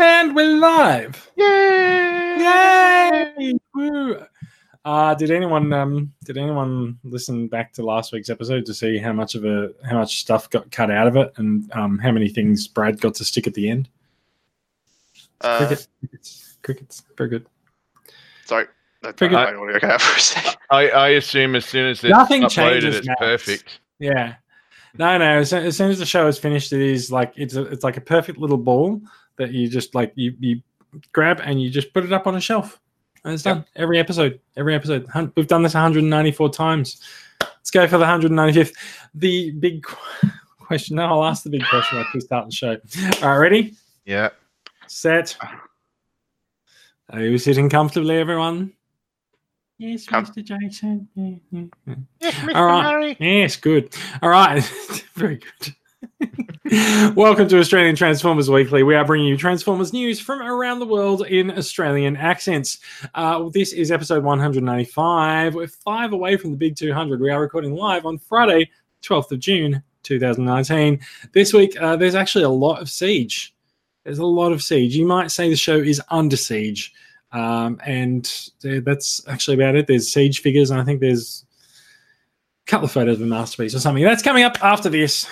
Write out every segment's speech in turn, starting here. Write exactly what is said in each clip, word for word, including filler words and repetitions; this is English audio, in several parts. And we're live! Yay! Yay! Woo! Uh, did anyone um, did anyone listen back to last week's episode to see how much of a how much stuff got cut out of it, and um, how many things Brad got to stick at the end? Uh, crickets, crickets, crickets, very good. Sorry, I, I, okay for a second. I, I assume as soon as it's nothing uploaded, changes it's now. Perfect. Yeah, no, no. As, as soon as the show is finished, it is like it's a, it's like a perfect little ball that you just like you, you grab and you just put it up on a shelf and it's done. Yep. Every episode, every episode. We've done this one hundred ninety-four times. Let's go for the one hundred ninety-fifth. The big question. No, I'll ask the big question after we start the show. All right, ready? Yeah. Set. Are you sitting comfortably, everyone? Yes, Come. Mister Jason. Mm-hmm. Yes, Mister All right. Murray. Yes, good. All right. Very good. Welcome to Australian Transformers Weekly. We are bringing you Transformers news from around the world in Australian accents. Uh, this is episode one hundred ninety-five. We're five away from the big two hundred. We are recording live on Friday, twelfth of June, two thousand nineteen. This week, uh, there's actually a lot of Siege. There's a lot of Siege. You might say the show is under Siege, um, and that's actually about it. There's Siege figures, and I think there's a couple of photos of a masterpiece or something. That's coming up after this.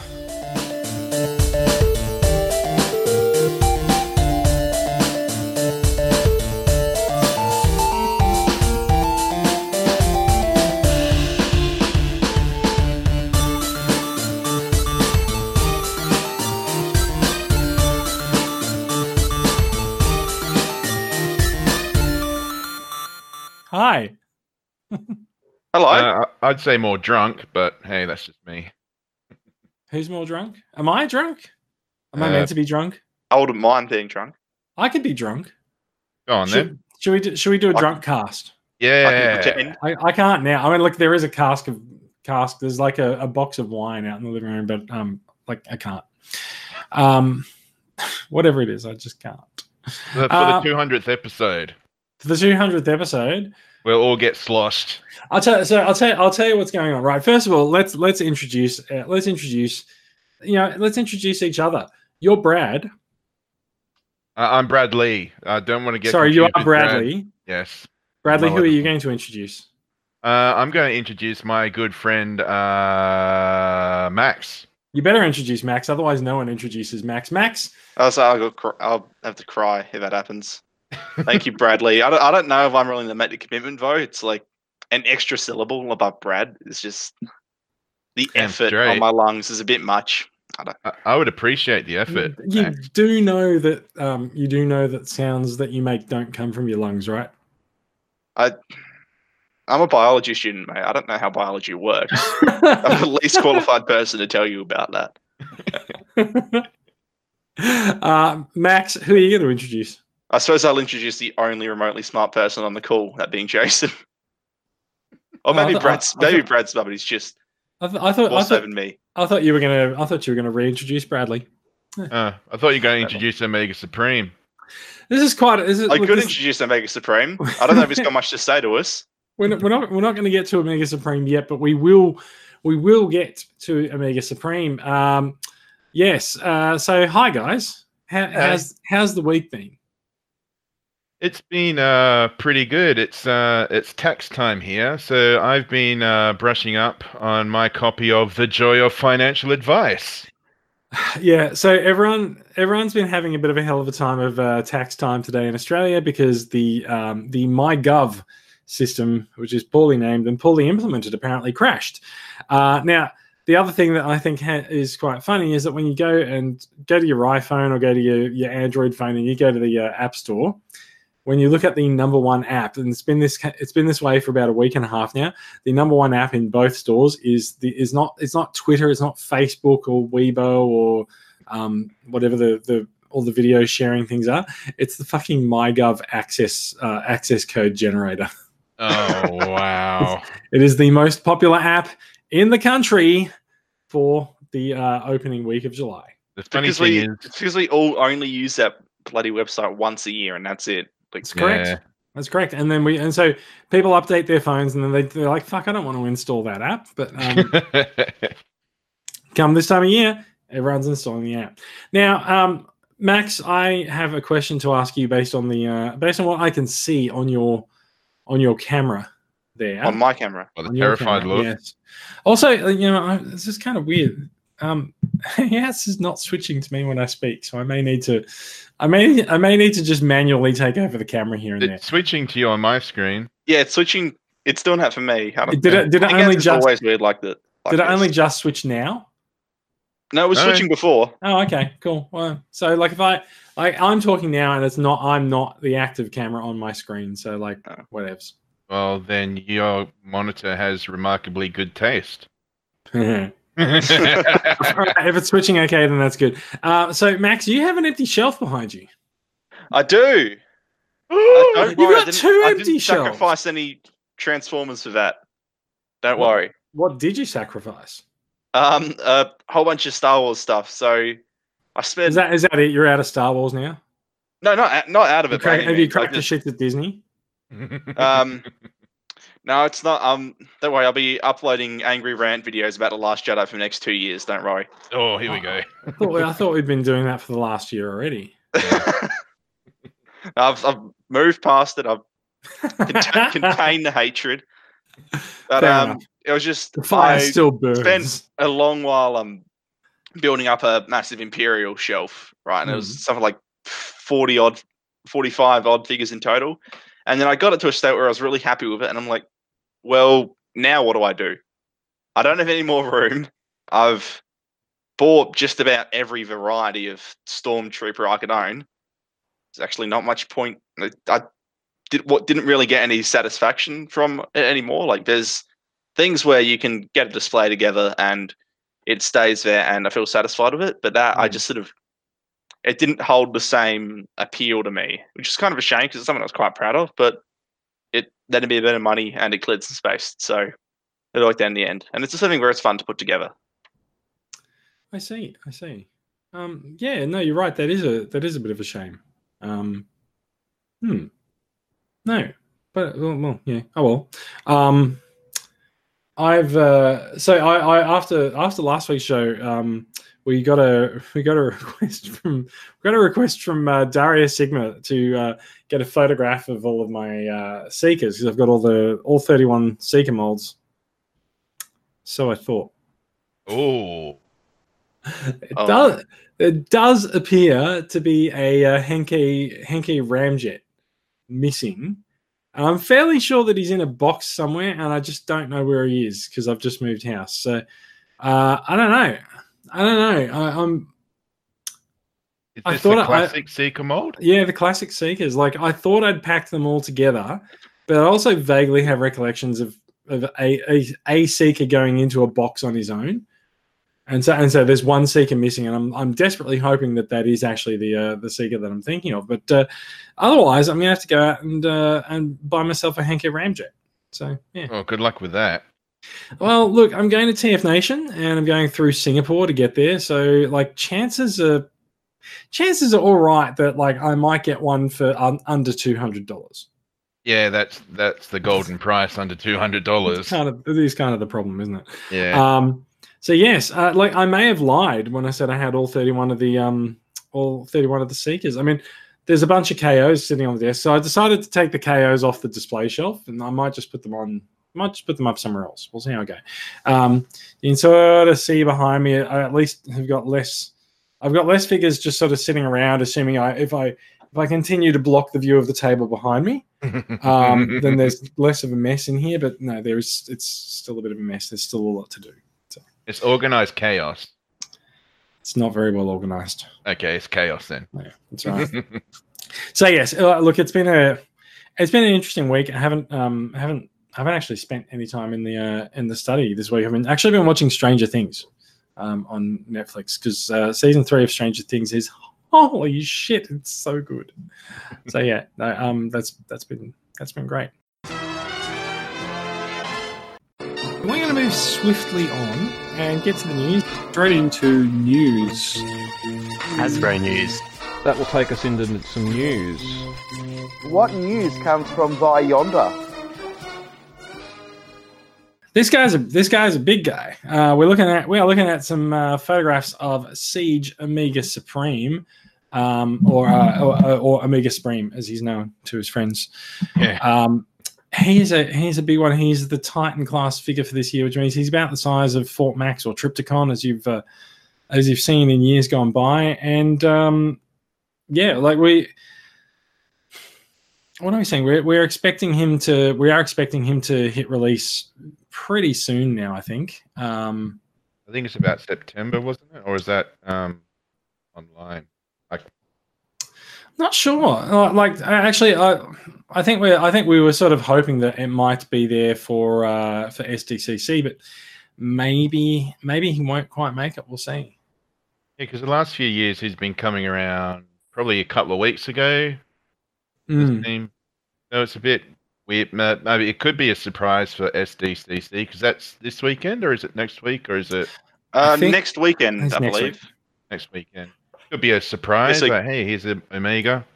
Hi. Hello. Uh, I'd say more drunk, but hey, that's just me. Who's more drunk? Am I drunk? Am uh, I meant to be drunk? I wouldn't mind being drunk. I could be drunk. Go on should, then. Should we do, should we do a I drunk can, cast? Yeah. I, can I, I can't now. I mean, look, there is a cask of cask. There's like a, a box of wine out in the living room, but um, like I can't. Um, whatever it is, I just can't. For uh, the two hundredth episode. For the two hundredth episode, we'll all get sloshed. I'll tell. So I'll tell. I'll tell you what's going on. Right. First of all, let's let's introduce. Uh, let's introduce. You know, let's introduce each other. You're Brad. Uh, I'm Brad Lee. I don't want to get. Sorry, you are Bradley. Brad. Yes. Bradley, who are you going to introduce? Uh, I'm going to introduce my good friend uh, Max. You better introduce Max, otherwise no one introduces Max. Max. Oh, so I'll, go I'll have to cry if that happens. Thank you, Bradley. I don't, I don't know if I'm willing to make the commitment, though. It's like an extra syllable above Brad. It's just the Damn effort straight. on my lungs is a bit much. I, don't I, I would appreciate the effort. You, you do know that um, you do know that sounds that you make don't come from your lungs, right? I, I'm a biology student, mate. I don't know how biology works. I'm the least qualified person to tell you about that. uh, Max, who are you going to introduce? I suppose I'll introduce the only remotely smart person on the call, that being Jason. Or maybe oh, Brad's. I, I maybe thought, Brad's, but he's just. I, th I thought. More I thought, so than me. I thought you were gonna. I thought you were gonna reintroduce Bradley. Uh, I thought you were going to introduce Omega Supreme. This is quite. This is, I look, could this, introduce Omega Supreme. I don't know if he's got much to say to us. We're not. We're not, we're not going to get to Omega Supreme yet, but we will. We will get to Omega Supreme. Um, yes. Uh, so hi guys. How, hey. How's how's the week been? It's been uh, pretty good. It's uh, it's tax time here, so I've been uh, brushing up on my copy of The Joy of Financial Advice. Yeah, so everyone everyone's been having a bit of a hell of a time of uh, tax time today in Australia because the um, the MyGov system, which is poorly named and poorly implemented, apparently crashed. Uh, now, the other thing that I think ha is quite funny is that when you go and go to your iPhone or go to your your Android phone and you go to the uh, App Store. When you look at the number one app, and it's been this it's been this way for about a week and a half now, the number one app in both stores is the is not it's not Twitter, it's not Facebook or Weibo or um, whatever the the all the video sharing things are. It's the fucking MyGov access uh, access code generator. Oh wow! It is the most popular app in the country for the uh, opening week of July. The funny because thing we, is, it's because we all only use that bloody website once a year, and that's it. That's correct. Yeah. That's correct. And then we and so people update their phones, and then they, they're like, "Fuck, I don't want to install that app." But um, come this time of year, everyone's installing the app now. Um, Max, I have a question to ask you based on the uh, based on what I can see on your on your camera there. On my camera, oh, the on terrified camera, look. Yes. Also, you know, this is kind of weird. Um, yes, is not switching to me when I speak, so I may need to, I may I may need to just manually take over the camera here and it's there. Switching to you on my screen. Yeah, it's switching. It's doing that for me. I don't did know. it? Did I it only just? Always weird like that. Like did it only just switch now? No, it was no. switching before. Oh, okay, cool. Well, so like if I like I'm talking now and it's not I'm not the active camera on my screen, so like no. whatevs. Well, then your monitor has remarkably good taste. If it's switching, okay, then that's good. Uh, so Max, you have an empty shelf behind you. I do. I You've got I two empty I didn't shelves. Sacrifice any Transformers for that. Don't what, worry. What did you sacrifice? Um, a whole bunch of Star Wars stuff. So I spent. Is that is that it? You're out of Star Wars now? No, not not out of it. Cra- have you cracked the shit at Disney? um, no, it's not. Um, don't worry. I'll be uploading angry rant videos about the Last Jedi for the next two years. Don't worry. Oh, here we go. I, thought we, I thought we'd been doing that for the last year already. Yeah. I've I've moved past it. I've cont- contained the hatred. But Fair um, enough. It was just the fire I still burns. Spent a long while um building up a massive Imperial shelf, right? And mm. it was something like forty odd, forty-five odd figures in total. And then I got it to a state where I was really happy with it, and I'm like, well, now what do I do? I don't have any more room. I've bought just about every variety of Stormtrooper I could own. There's actually not much point. I did what didn't really get any satisfaction from it anymore. Like there's things where you can get a display together and it stays there and I feel satisfied with it. But that mm. I just sort of, it didn't hold the same appeal to me, which is kind of a shame because it's something I was quite proud of, but it that'd be a bit of money and it cleared some space. So it worked out in the end. And it's just something where it's fun to put together. I see. I see. Um, yeah, no, you're right. That is a, that is a bit of a shame. Um, hmm. No, but well, well yeah. Oh, well, um, I've uh, so I, I after after last week's show, um, we got a we got a request from we got a request from uh, Daria Sigma to uh, get a photograph of all of my uh, seekers because I've got all the all thirty-one seeker molds. So I thought. Ooh. It oh. does it does appear to be a uh, Henke Henke ramjet missing. I'm fairly sure that he's in a box somewhere, and I just don't know where he is because I've just moved house. So uh, I don't know. I don't know. I, I'm. Is I this thought the classic I, seeker mold. Yeah, the classic seekers. Like I thought I'd packed them all together, but I also vaguely have recollections of of a, a a seeker going into a box on his own, and so and so there's one seeker missing, and I'm I'm desperately hoping that that is actually the uh, the seeker that I'm thinking of. But uh, otherwise, I'm gonna have to go out and uh, and buy myself a Henke ramjet. So yeah. Oh, good luck with that. Well, look, I'm going to T F Nation and I'm going through Singapore to get there. So, like, chances are, chances are all right that like I might get one for um, under two hundred dollars. Yeah, that's that's the golden price under two hundred dollars. Kind of, it is kind of the problem, isn't it? Yeah. Um. So yes, uh, like I may have lied when I said I had all thirty-one of the um all thirty-one of the seekers. I mean, there's a bunch of K Os sitting on the desk, so I decided to take the K Os off the display shelf, and I might just put them on. Might just put them up somewhere else. We'll see how I go. Um, you can sort of see behind me. I at least have got less. I've got less figures just sort of sitting around, assuming I if I if I continue to block the view of the table behind me, um, then there's less of a mess in here. But no, there is. It's still a bit of a mess. There's still a lot to do. So. It's organized chaos. It's not very well organized. Okay, it's chaos then. Yeah, that's right. So yes, uh, look, it's been a it's been an interesting week. I haven't um I haven't. I haven't actually spent any time in the uh, in the study this week. I've been, actually been watching Stranger Things um, on Netflix because uh, season three of Stranger Things is holy shit, it's so good. So yeah, no, um, that's that's been that's been great. We're going to move swiftly on and get to the news. Straight into news. Hasbro news. That will take us into some news. What news comes from by yonder? This guy's a this guy's a big guy. Uh, we're looking at we are looking at some uh, photographs of Siege Omega Supreme, um, or, uh, or or Omega Supreme, as he's known to his friends. Yeah. Um, he's a he's a big one. He's the Titan class figure for this year, which means he's about the size of Fort Max or Trypticon, as you've uh, as you've seen in years gone by. And um, yeah, like we. What are we saying? We're we're expecting him to we are expecting him to hit release pretty soon now. I think. Um, I think it's about September, wasn't it? Or is that um, online? I... Not sure. Uh, like actually, I I think we I think we were sort of hoping that it might be there for uh, for S D C C, but maybe maybe he won't quite make it. We'll see. Yeah, because the last few years he's been coming around. Probably a couple of weeks ago. Mm. No, it's a bit weird. Maybe it could be a surprise for S D C C because that's this weekend, or is it next week, or is it uh, next weekend? I believe next, week. next weekend could be a surprise. Like, hey, here's an Omega.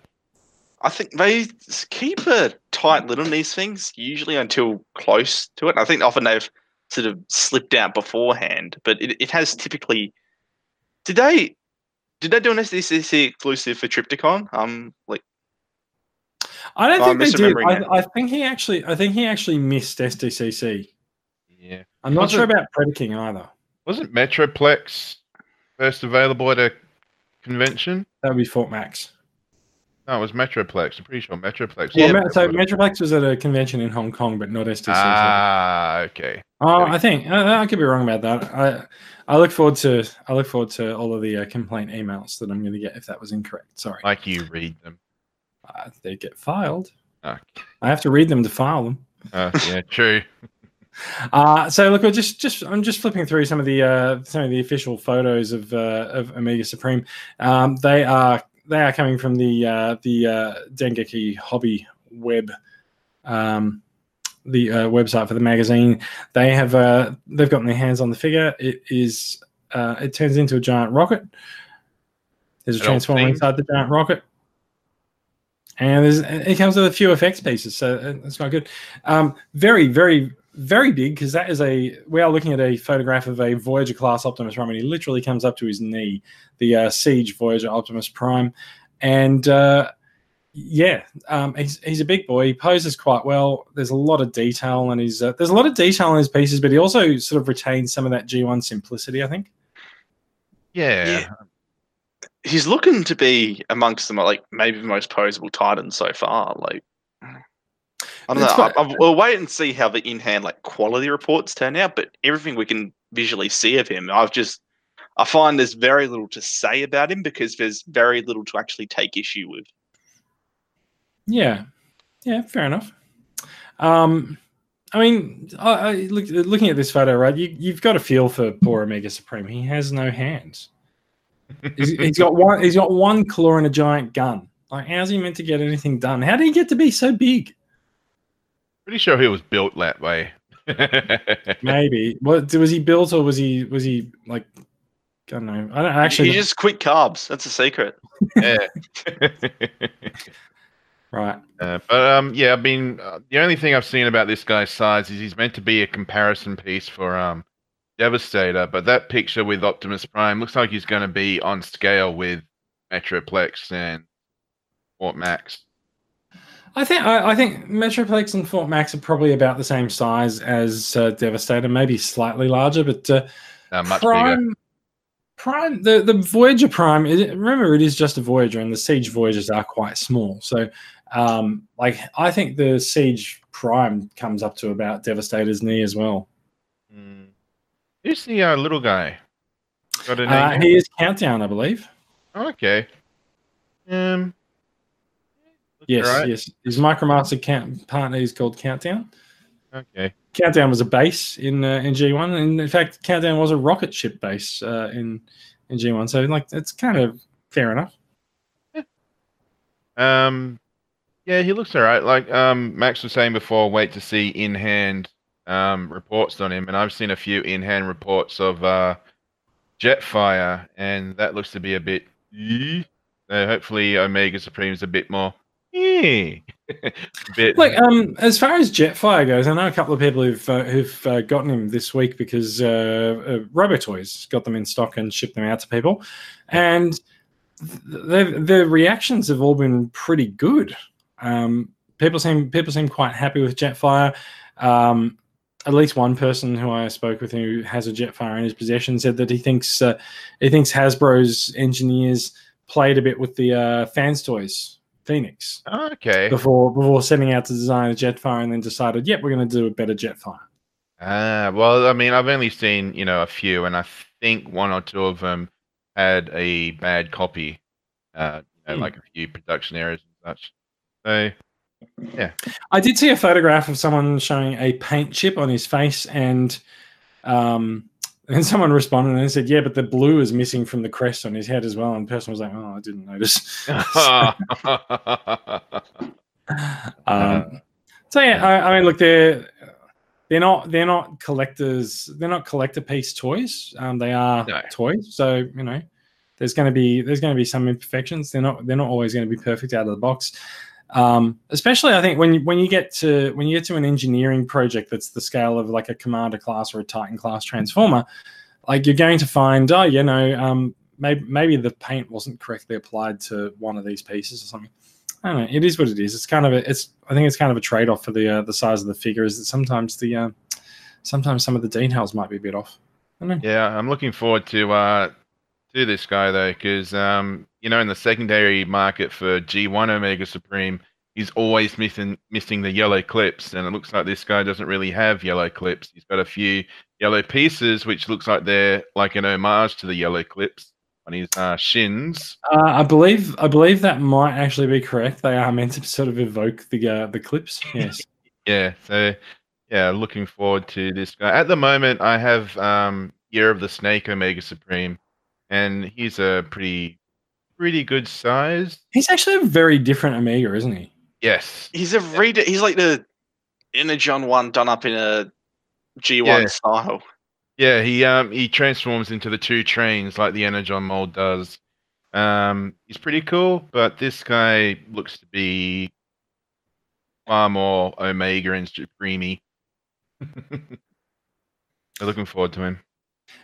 I think they keep a tight lid on these things usually until close to it. I think often they've sort of slipped out beforehand, but it, it has typically. Did they did they do an S D C C exclusive for Trypticon? Um, like. I don't oh, think they did. I, I think he actually. I think he actually missed S D C C. Yeah, I'm not wasn't, sure about Predaking either. Wasn't Metroplex first available at a convention? That would be Fort Max. No, it was Metroplex. I'm pretty sure Metroplex. Yeah, well, so Metroplex was at a convention in Hong Kong, but not S D C C. Ah, okay. Oh, I think I, I could be wrong about that. I I look forward to I look forward to all of the uh, complaint emails that I'm going to get if that was incorrect. Sorry. Like you read them. Uh, they get filed. Oh. I have to read them to file them. Uh, yeah, true. uh, so look, we're just just I'm just flipping through some of the uh, some of the official photos of uh, of Omega Supreme. Um, they are they are coming from the uh, the uh, Dengeki Hobby Web, um, the uh, website for the magazine. They have uh, they've gotten their hands on the figure. It is uh, it turns into a giant rocket. There's a transformer inside the giant rocket. And there's, it comes with a few effects pieces, so that's not good. Um, very, very, very big, because that is a we are looking at a photograph of a Voyager class Optimus Prime, and he literally comes up to his knee, the uh, Siege Voyager Optimus Prime, and uh, yeah, um, he's he's a big boy. He poses quite well. There's a lot of detail, and he's uh, there's a lot of detail in his pieces, but he also sort of retains some of that G one simplicity, I think. Yeah. yeah. He's looking to be amongst them, like maybe the most poseable Titan so far. Like, I don't it's know. Quite, I, I, we'll wait and see how the in-hand like quality reports turn out. But everything we can visually see of him, I've just I find there's very little to say about him because there's very little to actually take issue with. Yeah, yeah, fair enough. Um, I mean, I, I, look, looking at this photo, right? You, you've got a feel for poor Omega Supreme. He has no hands. he's, he's got one. He's got one claw and a giant gun. Like, how's he meant to get anything done? How did he get to be so big? Pretty sure he was built that way. Maybe. What was he built, or was he was he like? I don't know. I don't actually. He just quit carbs. That's a secret. Yeah. Right. Uh, but um, yeah. I mean, uh, the only thing I've seen about this guy's size is he's meant to be a comparison piece for um. Devastator, but that picture with Optimus Prime looks like he's going to be on scale with Metroplex and Fort Max. I think I, I think Metroplex and Fort Max are probably about the same size as uh, Devastator, maybe slightly larger, but uh, uh, much Prime, bigger. Prime, the the Voyager Prime. It, remember, it is just a Voyager, and the Siege Voyagers are quite small. So, um, like I think the Siege Prime comes up to about Devastator's knee as well. Mm. Who's the uh, little guy? Got a name? Uh, he is Countdown, I believe. Oh, okay. Um. Yes, right. yes. His MicroMaster count partner is called Countdown. Okay. Countdown was a base in uh, in G one, and in fact, Countdown was a rocket ship base uh, in in G one. So, like, it's kind of fair enough. Yeah. Um. Yeah, he looks all right. Like um, Max was saying before, wait to see in hand. Um, reports on him, and I've seen a few in-hand reports of uh, Jetfire, and that looks to be a bit. Eh. So hopefully, Omega Supreme is a bit more. Eh. a bit. Like um, as far as Jetfire goes, I know a couple of people who've uh, who've uh, gotten him this week because uh, uh, Robotoys got them in stock and shipped them out to people, and the the reactions have all been pretty good. Um, people seem people seem quite happy with Jetfire. Um, at least one person who I spoke with who has a Jetfire in his possession said that he thinks uh, he thinks Hasbro's engineers played a bit with the uh, Fans Toys Phoenix. Okay. Before before setting out to design a Jetfire, and then decided, yep, we're going to do a better Jetfire. Ah, uh, well, I mean, I've only seen, you know, a few, and I think one or two of them had a bad copy, uh, you know, mm. like a few production errors and such. So, yeah. I did see a photograph of someone showing a paint chip on his face, and um, and someone responded and said, yeah, but the blue is missing from the crest on his head as well. And the person was like, oh, I didn't notice. um, so, yeah, I, I mean, look, they're... They're not. They're not collectors. They're not collector piece toys. Um, they are no. toys. So you know, there's going to be there's going to be some imperfections. They're not. They're not always going to be perfect out of the box. Um, especially, I think when you, when you get to when you get to an engineering project that's the scale of like a Commander class or a Titan class Transformer, like you're going to find, oh, you know, um, maybe maybe the paint wasn't correctly applied to one of these pieces or something. I don't know. It is what it is. It's kind of a. It's. I think it's kind of a trade-off for the uh, the size of the figure. Is that sometimes the, uh, sometimes some of the details might be a bit off. I don't know. Yeah, I'm looking forward to uh, to this guy though, because um, you know, in the secondary market for G one Omega Supreme, he's always missing missing the yellow clips, and it looks like this guy doesn't really have yellow clips. He's got a few yellow pieces, which looks like they're like an homage to the yellow clips. On his uh, shins, uh, I believe. I believe that might actually be correct. They are meant to sort of evoke the uh, the clips. Yes. yeah. So, yeah. Looking forward to this guy. At the moment, I have um, Year of the Snake Omega Supreme, and he's a pretty, pretty good size. He's actually a very different Omega, isn't he? Yes. He's a reader. He's like the Energon one done up in a G one yeah. style. Yeah, he um he transforms into the two trains like the Energon mold does. Um, he's pretty cool, but this guy looks to be far more Omega and Supreme-y. Looking forward to him.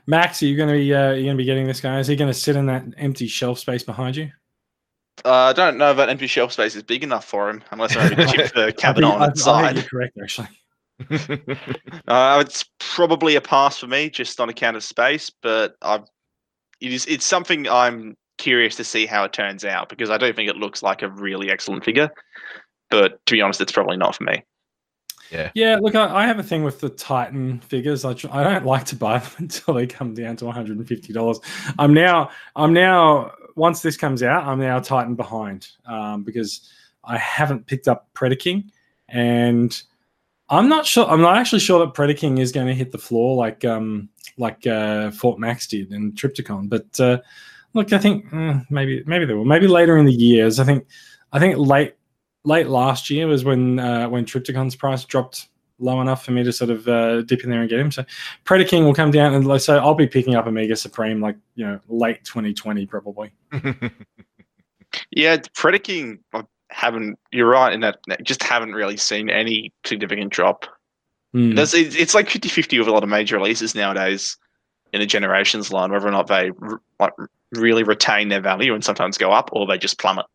Max, are you gonna be uh, you gonna be getting this guy? Is he gonna sit in that empty shelf space behind you? Uh, I don't know if that empty shelf space is big enough for him, unless I chip the cabin on the side. You're correct, actually. uh, it's probably a pass for me, just on account of space. But I, it is—it's something I'm curious to see how it turns out, because I don't think it looks like a really excellent figure. But to be honest, it's probably not for me. Yeah. Yeah. Look, I, I have a thing with the Titan figures. I tr- I don't like to buy them until they come down to one hundred fifty dollars. I'm now I'm now once this comes out, I'm now Titan behind um, because I haven't picked up Predaking and. I'm not sure. I'm not actually sure that Predaking is going to hit the floor like um, like uh, Fort Max did and Trypticon. But uh, look, I think uh, maybe maybe they will. Maybe later in the years. I think I think late late last year was when uh, when Trypticon's price dropped low enough for me to sort of uh, dip in there and get him. So Predaking will come down, and so I'll be picking up Omega Supreme like you know late twenty twenty probably. yeah, Predaking. Haven't you're right in that just haven't really seen any significant drop. Mm. It's, it's like fifty-fifty with a lot of major releases nowadays in a Generations line, whether or not they re, like really retain their value and sometimes go up, or they just plummet.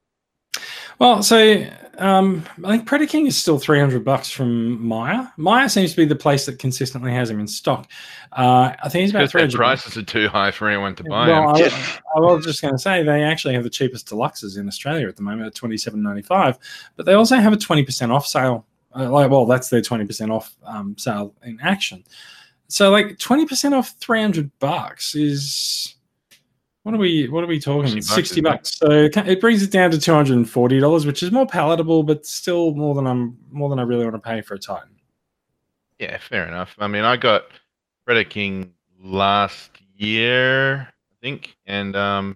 Well, so um, I think Predaking is still three hundred bucks from Maya. Maya seems to be the place that consistently has him in stock. Uh, I think he's about three hundred. Prices are too high for anyone to buy well, him. I, I was just going to say they actually have the cheapest deluxes in Australia at the moment at twenty-seven ninety-five, but they also have a twenty percent off sale. Uh, like, well, that's their twenty percent off um, sale in action. So, like twenty percent off three hundred bucks is. What are we? What are we talking? Bucks, Sixty bucks. So it brings it down to two hundred and forty dollars, which is more palatable, but still more than I'm more than I really want to pay for a Titan. Yeah, fair enough. I mean, I got Predaking last year, I think, and um,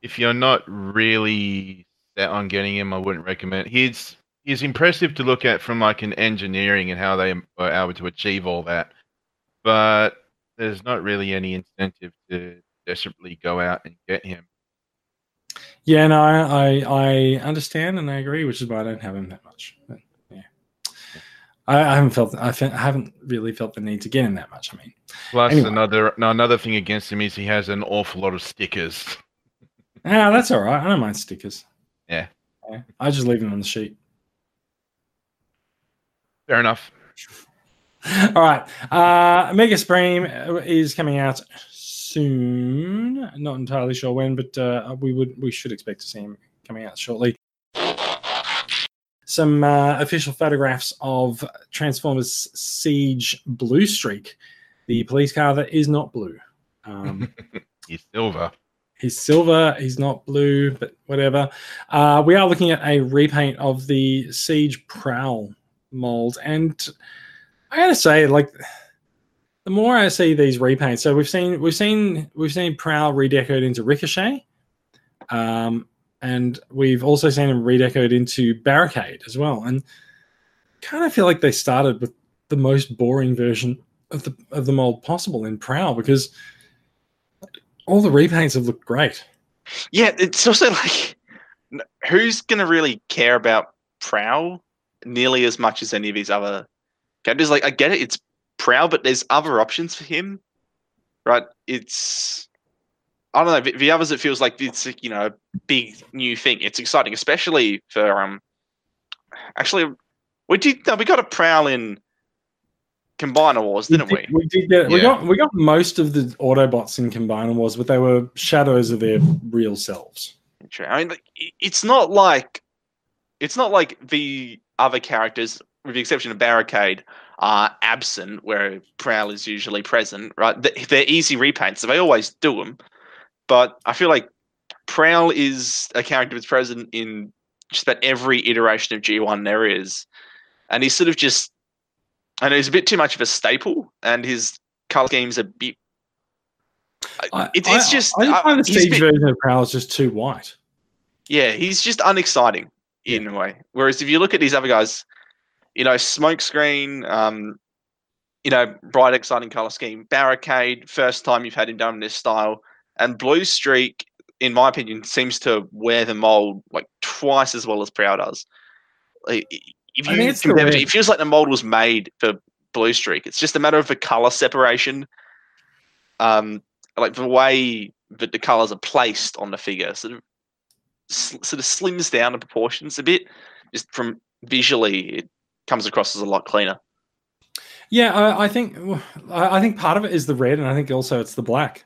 if you're not really set on getting him, I wouldn't recommend. He's he's impressive to look at from like an engineering and how they were able to achieve all that, but there's not really any incentive to. Desperately go out and get him. Yeah, no, I I understand and I agree, which is why I don't have him that much. But yeah, I, I haven't felt I, fe- I haven't really felt the need to get him that much. I mean, plus anyway. another no, another thing against him is he has an awful lot of stickers. Ah, that's all right. I don't mind stickers. Yeah. yeah. I just leave them on the sheet. Fair enough. All right. Uh, Omega Supreme is coming out soon. I'm not entirely sure when, but uh, we would we should expect to see him coming out shortly. Some uh, official photographs of Transformers Siege Bluestreak, the police car that is not blue. Um, he's silver. He's silver. He's not blue, but whatever. Uh, we are looking at a repaint of the Siege Prowl mold, and I gotta say, like, the more I see these repaints, so we've seen we've seen we've seen Prowl redecoed into Ricochet. Um, And we've also seen him redecoed into Barricade as well. And kind of feel like they started with the most boring version of the of the mold possible in Prowl, because all the repaints have looked great. Yeah, it's also like, who's going to really care about Prowl nearly as much as any of his other characters? Like, I get it, it's Prowl, but there's other options for him, right? It's... I don't know. The others, it feels like it's, you know, a big new thing. It's exciting, especially for um. Actually, we did. No, we got a Prowl in Combiner Wars, didn't we? Did, we? we did get. Yeah. We got. We got most of the Autobots in Combiner Wars, but they were shadows of their real selves. I mean, it's not like, it's not like the other characters, with the exception of Barricade, are absent, where Prowl is usually present. Right? They're easy repaints, so they always do them. But I feel like Prowl is a character that's present in just about every iteration of G one there is. And he's sort of just, I know he's a bit too much of a staple, and his color scheme's a bit. I, it, it's I, just. I, I just find uh, the Siege bit, version of Prowl is just too white. Yeah, he's just unexciting in yeah. a way. Whereas if you look at these other guys, you know, Smokescreen, um, you know, bright, exciting color scheme, Barricade, first time you've had him done in this style. And Bluestreak, in my opinion, seems to wear the mold like twice as well as Prowl does. Like, if you I mean, it's compare it, it feels like the mold was made for Bluestreak. It's just a matter of the color separation, um, like the way that the colors are placed on the figure, sort of sl- sort of slims down the proportions a bit. Just from visually, it comes across as a lot cleaner. Yeah, I, I think I think part of it is the red, and I think also it's the black.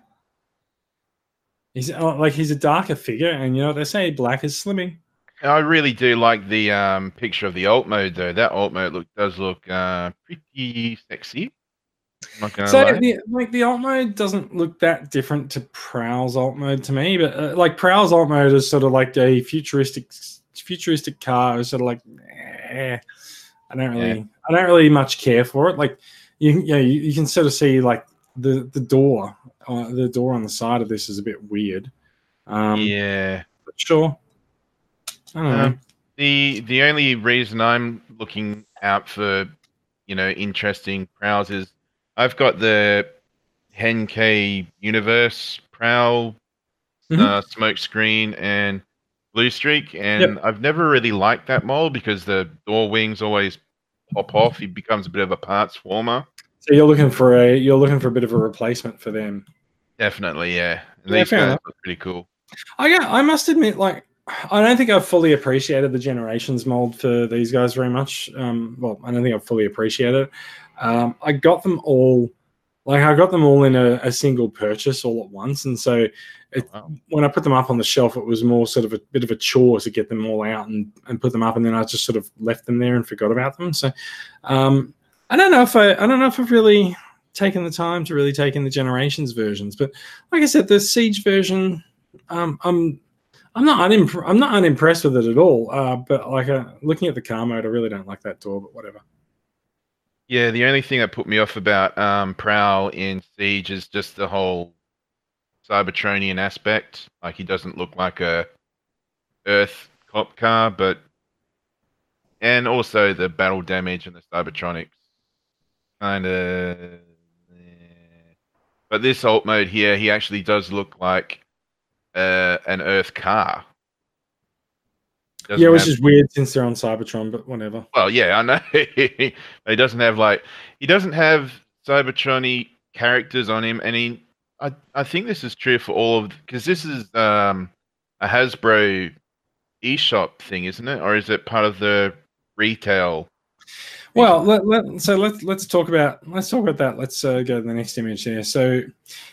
He's like he's a darker figure, and you know they say black is slimming. I really do like the um, picture of the alt mode though. That alt mode look does look uh, pretty sexy. I'm not gonna so lie. The, like the alt mode doesn't look that different to Prowl's alt mode to me, but uh, like Prowl's alt mode is sort of like a futuristic futuristic car. Is sort of like eh, I don't really yeah. I don't really much care for it. Like you you, know, you, you can sort of see like the the door. Uh, the door on the side of this is a bit weird. Um, yeah, but sure. I don't um, know. The the only reason I'm looking out for, you know, interesting Prowls is I've got the Henkei Universe Prowl, mm-hmm. uh, Smokescreen, and Bluestreak, and yep. I've never really liked that mold because the door wings always pop off. It becomes a bit of a parts warmer. So you're looking for a you're looking for a bit of a replacement for them. Definitely, yeah. And yeah, these guys look pretty cool. I got, I must admit, like I don't think I've fully appreciated the Generations mold for these guys very much. Um, well, I don't think I've fully appreciated it. Um, I got them all, like I got them all in a, a single purchase all at once, and so it, oh, wow. when I put them up on the shelf, it was more sort of a bit of a chore to get them all out and and put them up, and then I just sort of left them there and forgot about them. So. Um, I don't know if I, I don't know if I've really taken the time to really take in the Generations versions, but like I said, the Siege version, um, I'm I'm not unimpre- I'm not unimpressed with it at all. Uh, but like uh, looking at the car mode, I really don't like that door. But whatever. Yeah, the only thing that put me off about um, Prowl in Siege is just the whole Cybertronian aspect. Like he doesn't look like a Earth cop car, but and also the battle damage and the Cybertronics. Kind of, yeah. But this alt mode here, he actually does look like uh, an Earth car. Doesn't yeah, which have... is weird since they're on Cybertron, but whatever. Well, yeah, I know. He doesn't have like he doesn't have Cybertron-y characters on him, and he, I I think this is true for all of because this is um, a Hasbro eShop thing, isn't it? Or is it part of the retail? Well, let, let, so let's let's talk about let's talk about that. Let's uh, go to the next image here. So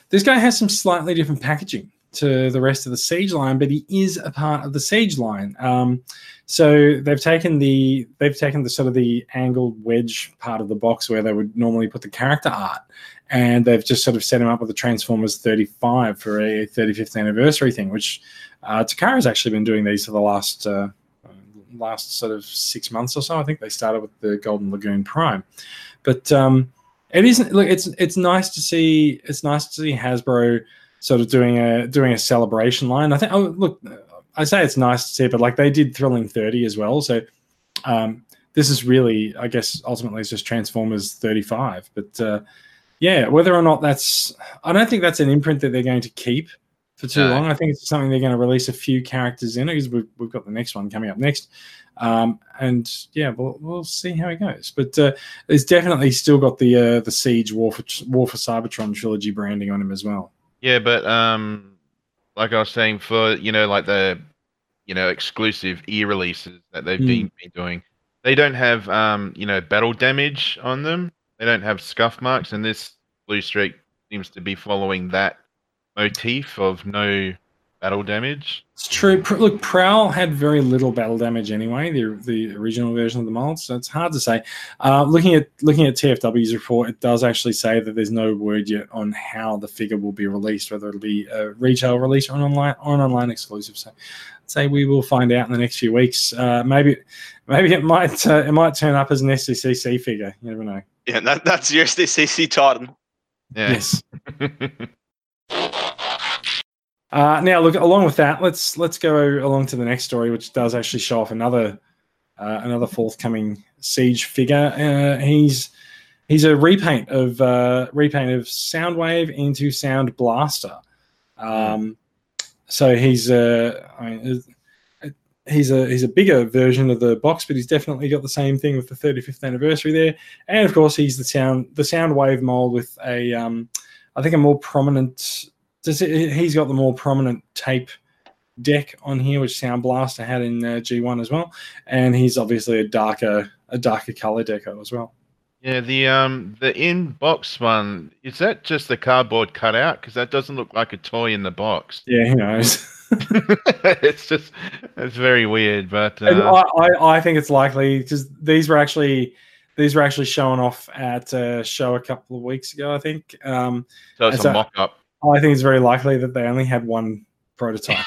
this guy has some slightly different packaging to the rest of the Siege line, but he is a part of the Siege line. Um, so they've taken the they've taken the sort of the angled wedge part of the box where they would normally put the character art, and they've just sort of set him up with the Transformers thirty-five for a thirty-fifth anniversary thing, which uh, Takara's actually been doing these for the last uh, last sort of six months or so. I think they started with the Golden Lagoon Prime, but um, it isn't. Look, it's it's nice to see. It's nice to see Hasbro sort of doing a doing a celebration line. I think. Oh, look, I say it's nice to see, but like they did Thrilling thirty as well. So um, this is really, I guess, ultimately it's just Transformers thirty-five. But uh, yeah, whether or not that's, I don't think that's an imprint that they're going to keep for too no. long. I think it's something they're going to release a few characters in it, because we've, we've got the next one coming up next. Um, and yeah, we'll, we'll see how it goes. But uh, it's definitely still got the uh, the Siege War for War for Cybertron trilogy branding on him as well. Yeah, but um, like I was saying, for you know, like the you know exclusive e-releases that they've mm. been, been doing, they don't have um, you know battle damage on them. They don't have scuff marks, and this Bluestreak seems to be following that motif of no battle damage. It's true. Look, Prowl had very little battle damage anyway. The the original version of the mold, so it's hard to say. Uh, looking at looking at T F W's report, it does actually say that there's no word yet on how the figure will be released, whether it'll be a retail release or an online or an online exclusive. So, I'd say we will find out in the next few weeks. Uh, maybe maybe it might uh, it might turn up as an S D C C figure. You never know. Yeah, that, that's your S D C C Titan. Yeah. Yes. Uh, now, look. Along with that, let's let's go along to the next story, which does actually show off another uh, another forthcoming Siege figure. Uh, he's he's a repaint of uh, repaint of Soundwave into Sound Blaster. Um, so he's a I mean, he's a he's a bigger version of the box, but he's definitely got the same thing with the thirty-fifth anniversary there. And of course, he's the sound the Soundwave mold with a um, I think a more prominent. Does it, he's got the more prominent tape deck on here, which Sound Blaster had in uh, G one as well, and he's obviously a darker, a darker color deco as well. Yeah, the um the in-box one, is that just the cardboard cutout? Because that doesn't look like a toy in the box. Yeah, who knows? It's just it's very weird, but uh... I, I I think it's likely because these were actually. These were actually shown off at a show a couple of weeks ago, I think. Um, so it's a so, mock-up. I think it's very likely that they only had one prototype.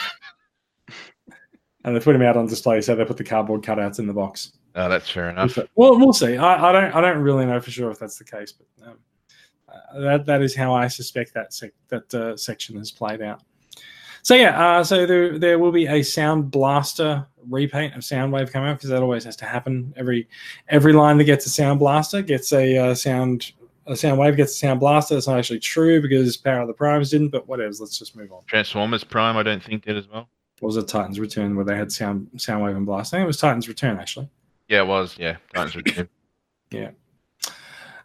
And they put him out on display, so they put the cardboard cutouts in the box. Oh, that's fair enough. Well, we'll see. I, I don't I don't really know for sure if that's the case, but um, uh, that that is how I suspect that sec that uh, section has played out. So, yeah, uh, so there, there will be a Sound Blaster repaint of Soundwave coming up, because that always has to happen. Every every line that gets a Sound Blaster gets a uh, Sound a Soundwave gets a Sound Blaster. That's not actually true because Power of the Primes didn't, but whatever. Let's just move on. Transformers Prime, I don't think, did as well. What was it, Titan's Return, where they had Sound Soundwave and Blaster? I think it was Titan's Return, actually. Yeah, it was. Yeah, Titan's Return. Yeah.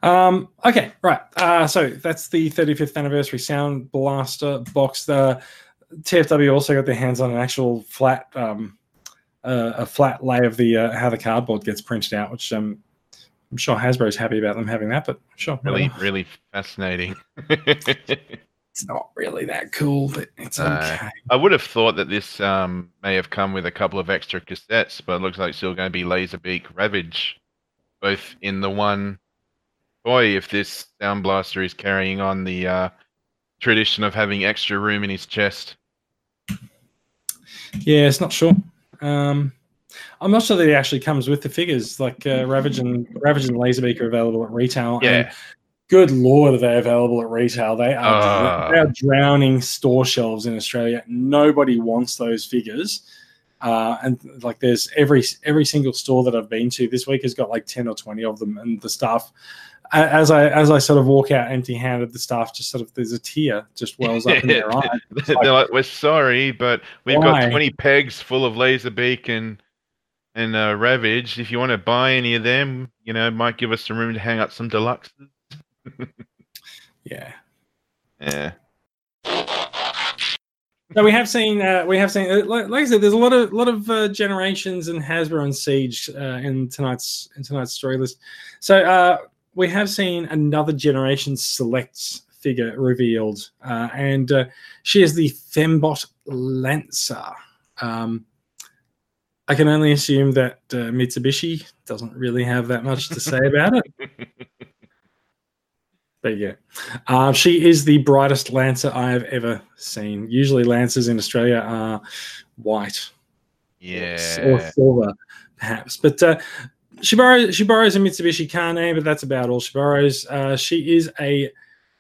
Um, okay, right. Uh, so that's the thirty-fifth anniversary Sound Blaster box. The T F W also got their hands on an actual flat, um, uh, a flat lay of the uh, how the cardboard gets printed out, which um, I'm sure Hasbro's happy about them having that. But sure, really, whatever. Really fascinating. It's not really that cool, but it's uh, okay. I would have thought that this um, may have come with a couple of extra cassettes, but it looks like it's still going to be Laserbeak, Ravage, both in the one toy. If this Sound Blaster is carrying on the uh, tradition of having extra room in his chest. Yeah, it's not sure. Um, I'm not sure that it actually comes with the figures. Like uh, Ravage and Ravage and Laserbeak are available at retail. Yeah. And good lord, are they available at retail? They are, uh, they are drowning store shelves in Australia. Nobody wants those figures. Uh, and like, there's every every single store that I've been to this week has got like ten or twenty of them, and the staff. As I as I sort of walk out empty-handed, the staff just sort of there's a tear just wells up in their eye. Like, they're like, "We're sorry, but we've why? got twenty pegs full of Laserbeak and and uh, Ravage. If you want to buy any of them, you know, it might give us some room to hang up some deluxes." Yeah, yeah. No, we have seen. Uh, we have seen. Like, like I said, there's a lot of lot of uh, Generations and Hasbro and Siege uh, in tonight's in tonight's story list. So uh, we have seen another Generation Selects figure revealed, uh, and uh, she is the Fembot Lancer. Um, I can only assume that uh, Mitsubishi doesn't really have that much to say about it. But yeah, uh, she is the brightest Lancer I have ever seen. Usually Lancers in Australia are white, yeah, or silver, perhaps. But uh, she borrows she borrows a Mitsubishi Kane, but that's about all she borrows. Uh, she is a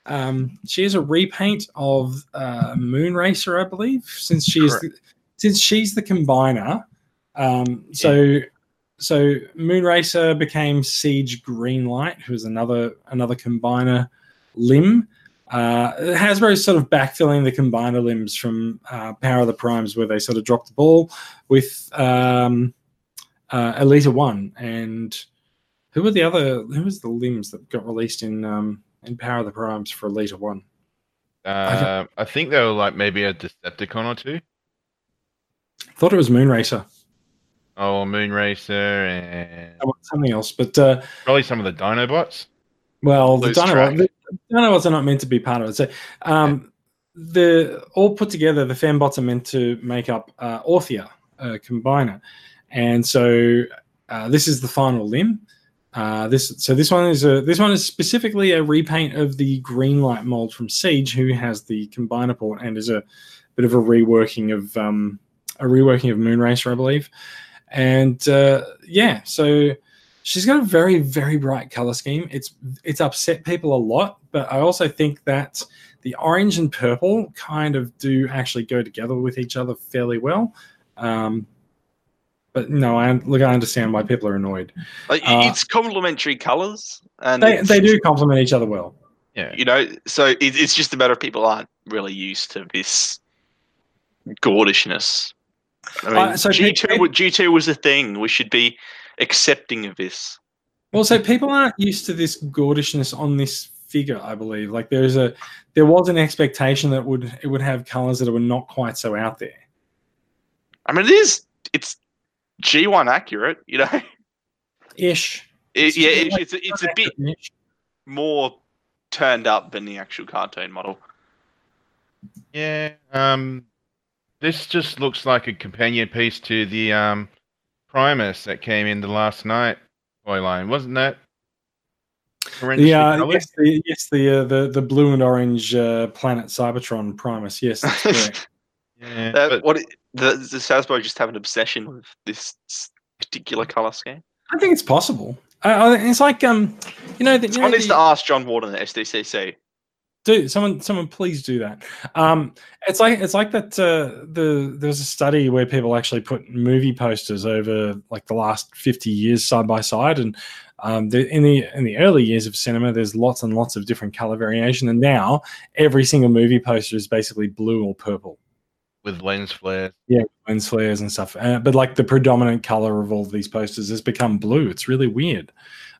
um, she is a repaint of uh, Moonracer, I believe, since she's the, since she's the combiner. Um, so. Yeah. So Moonracer became Siege Greenlight, who is another another combiner limb. Uh, Hasbro's sort of backfilling the combiner limbs from uh, Power of the Primes, where they sort of dropped the ball with um, uh, Elita One. And who were the other? Who was the limbs that got released in um, in Power of the Primes for Elita One? Uh, I, I think they were like maybe a Decepticon or two. I thought it was Moonracer. Oh, Moonracer and something else, but uh, probably some of the Dinobots. Well, the Dinobots, the Dinobots are not meant to be part of it. So, um, yeah. the all put together, the Fembots are meant to make up uh, Orthia, a combiner, and so uh, this is the final limb. Uh, this so this one is a this one is specifically a repaint of the Greenlight mold from Siege, who has the combiner port and is a bit of a reworking of um, a reworking of Moonracer, I believe. And uh, yeah, so she's got a very, very bright color scheme. It's it's upset people a lot, but I also think that the orange and purple kind of do actually go together with each other fairly well. Um, but no, I look, I understand why people are annoyed. It's uh, complementary colors, and they they do complement each other well. Yeah, you know, so it, it's just a matter of people aren't really used to this gaudishness. I mean, uh, so G two, G two was the thing. We should be accepting of this. Well, so people aren't used to this gaudishness on this figure, I believe. Like there's a, there was an expectation that it would it would have colours that were not quite so out there. I mean, it is it's G one accurate, you know. Ish. It, yeah, it's it's, it's, it's a bit ish. More turned up than the actual cartoon model. Yeah. Um. This just looks like a companion piece to the um, Primus that came in the last night toy line, wasn't that? Yeah, uh, yes, the yes, the, uh, the the blue and orange uh, Planet Cybertron Primus. Yes, that's correct. Yeah, uh, but what it, the the Hasbro just have an obsession with this particular color scheme. I think it's possible. Uh, it's like um, you know, that. I need to ask John Warden at S D C C. Do someone, someone, please do that. Um, it's like it's like that. Uh, the there was a study where people actually put movie posters over like the last fifty years side by side, and um, the, in the in the early years of cinema, there's lots and lots of different color variation, and now every single movie poster is basically blue or purple with lens flares. Yeah, lens flares and stuff. Uh, but like the predominant color of all of these posters has become blue. It's really weird.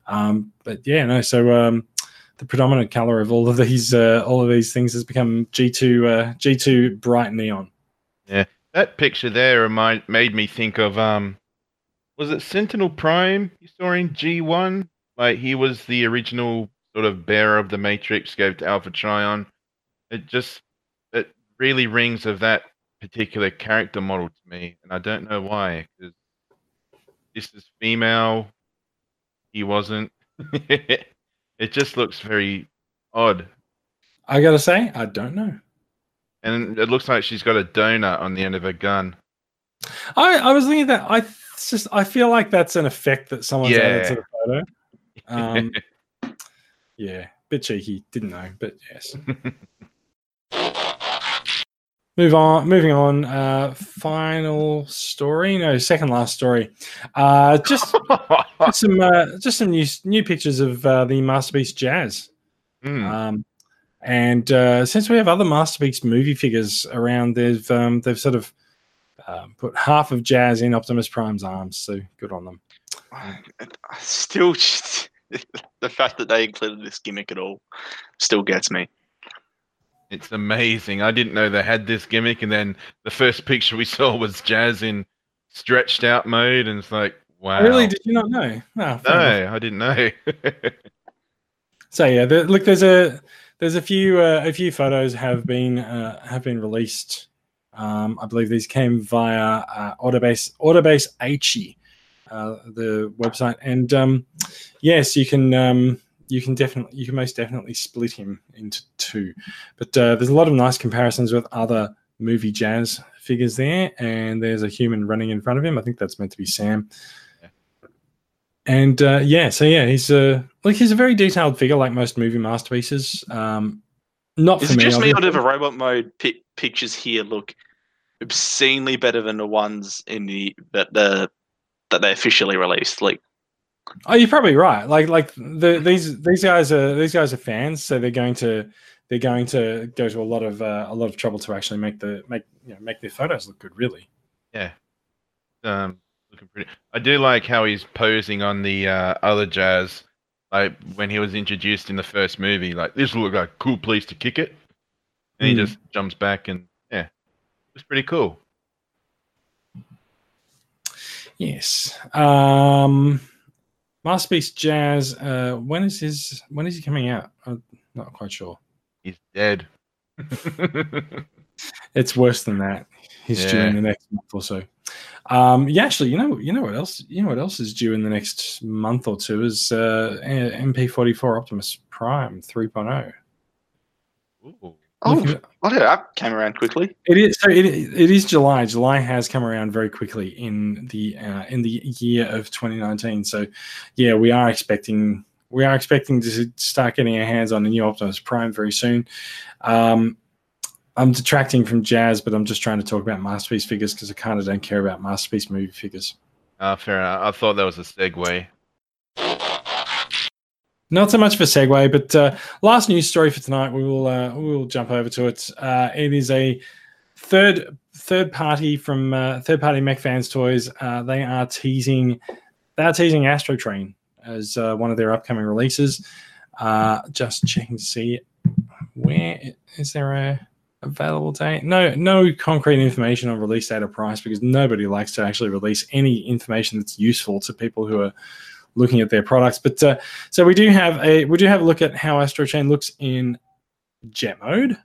Um, but yeah, no. So. Um, The predominant color of all of these, uh, all of these things, has become G two, uh, G two bright neon. Yeah, that picture there remind, made me think of um, was it Sentinel Prime you saw in G one? Like he was the original sort of bearer of the Matrix, gave to Alpha Trion. It just it really rings of that particular character model to me, and I don't know why. Because this is female, he wasn't. It just looks very odd. I gotta say, I don't know. And it looks like she's got a donut on the end of her gun. I, I was thinking that I just I feel like that's an effect that someone's yeah. added to the photo. Um, yeah, bit cheeky, didn't know, but yes. Move on. Moving on. Uh, final story. No, second last story. Uh, just, just some, uh, just some new new pictures of uh, the Masterpiece Jazz. Mm. Um, and uh, since we have other Masterpiece movie figures around, they've um, they've sort of uh, put half of Jazz in Optimus Prime's arms. So good on them. I still, just, the fact that they included this gimmick at all still gets me. It's amazing. I didn't know they had this gimmick, and then the first picture we saw was Jazz in stretched out mode, and it's like, wow. Really? Did you not know? Oh, no, I didn't know. So yeah, the, look, there's a there's a few uh, a few photos have been uh, have been released. Um, I believe these came via uh, Autobase Autobase Aichi, uh, the website, and um, yes, you can. Um, You can definitely, you can most definitely split him into two. But uh, there's a lot of nice comparisons with other movie Jazz figures there, and there's a human running in front of him. I think that's meant to be Sam. Yeah. And uh, yeah, so yeah, he's a like he's a very detailed figure, like most movie masterpieces. Um, not is for it me, just obviously. Me out of a robot mode pi- pictures here look obscenely better than the ones in the that the that they officially released, like. Oh, you're probably right. Like, like the, these these guys are these guys are fans, so they're going to they're going to go to a lot of uh, a lot of trouble to actually make the make you know, make their photos look good. Really, yeah, um, looking pretty. I do like how he's posing on the uh, other Jazz, like when he was introduced in the first movie. Like, this will look like a cool place to kick it, and mm. he just jumps back, and yeah, it's pretty cool. Yes. Um. Masterpiece Jazz. Uh, when is his? When is he coming out? I'm not quite sure. He's dead. It's worse than that. He's yeah. due in the next month or so. Um, yeah, actually, you know, you know what else? You know what else is due in the next month or two is uh, M P forty-four Optimus Prime three point oh. Ooh. Oh, at, oh, that came around quickly. It is. So it, it is July. July has come around very quickly in the uh, in the year of twenty nineteen. So, yeah, we are expecting we are expecting to start getting our hands on a new Optimus Prime very soon. Um, I'm detracting from Jazz, but I'm just trying to talk about Masterpiece figures because I kind of don't care about Masterpiece movie figures. Ah, uh, fair enough. I thought that was a segue. Not so much of a segue, but uh, last news story for tonight. We will uh, we will jump over to it. Uh, it is a third third party from uh, third party Mech Fans Toys. Uh, they are teasing they are teasing Astro Train as uh, one of their upcoming releases. Uh, just checking to see where is there a available date. No, no concrete information on release date or price because nobody likes to actually release any information that's useful to people who are looking at their products, but uh, so we do have a we do have a look at how Astro Chain looks in jet mode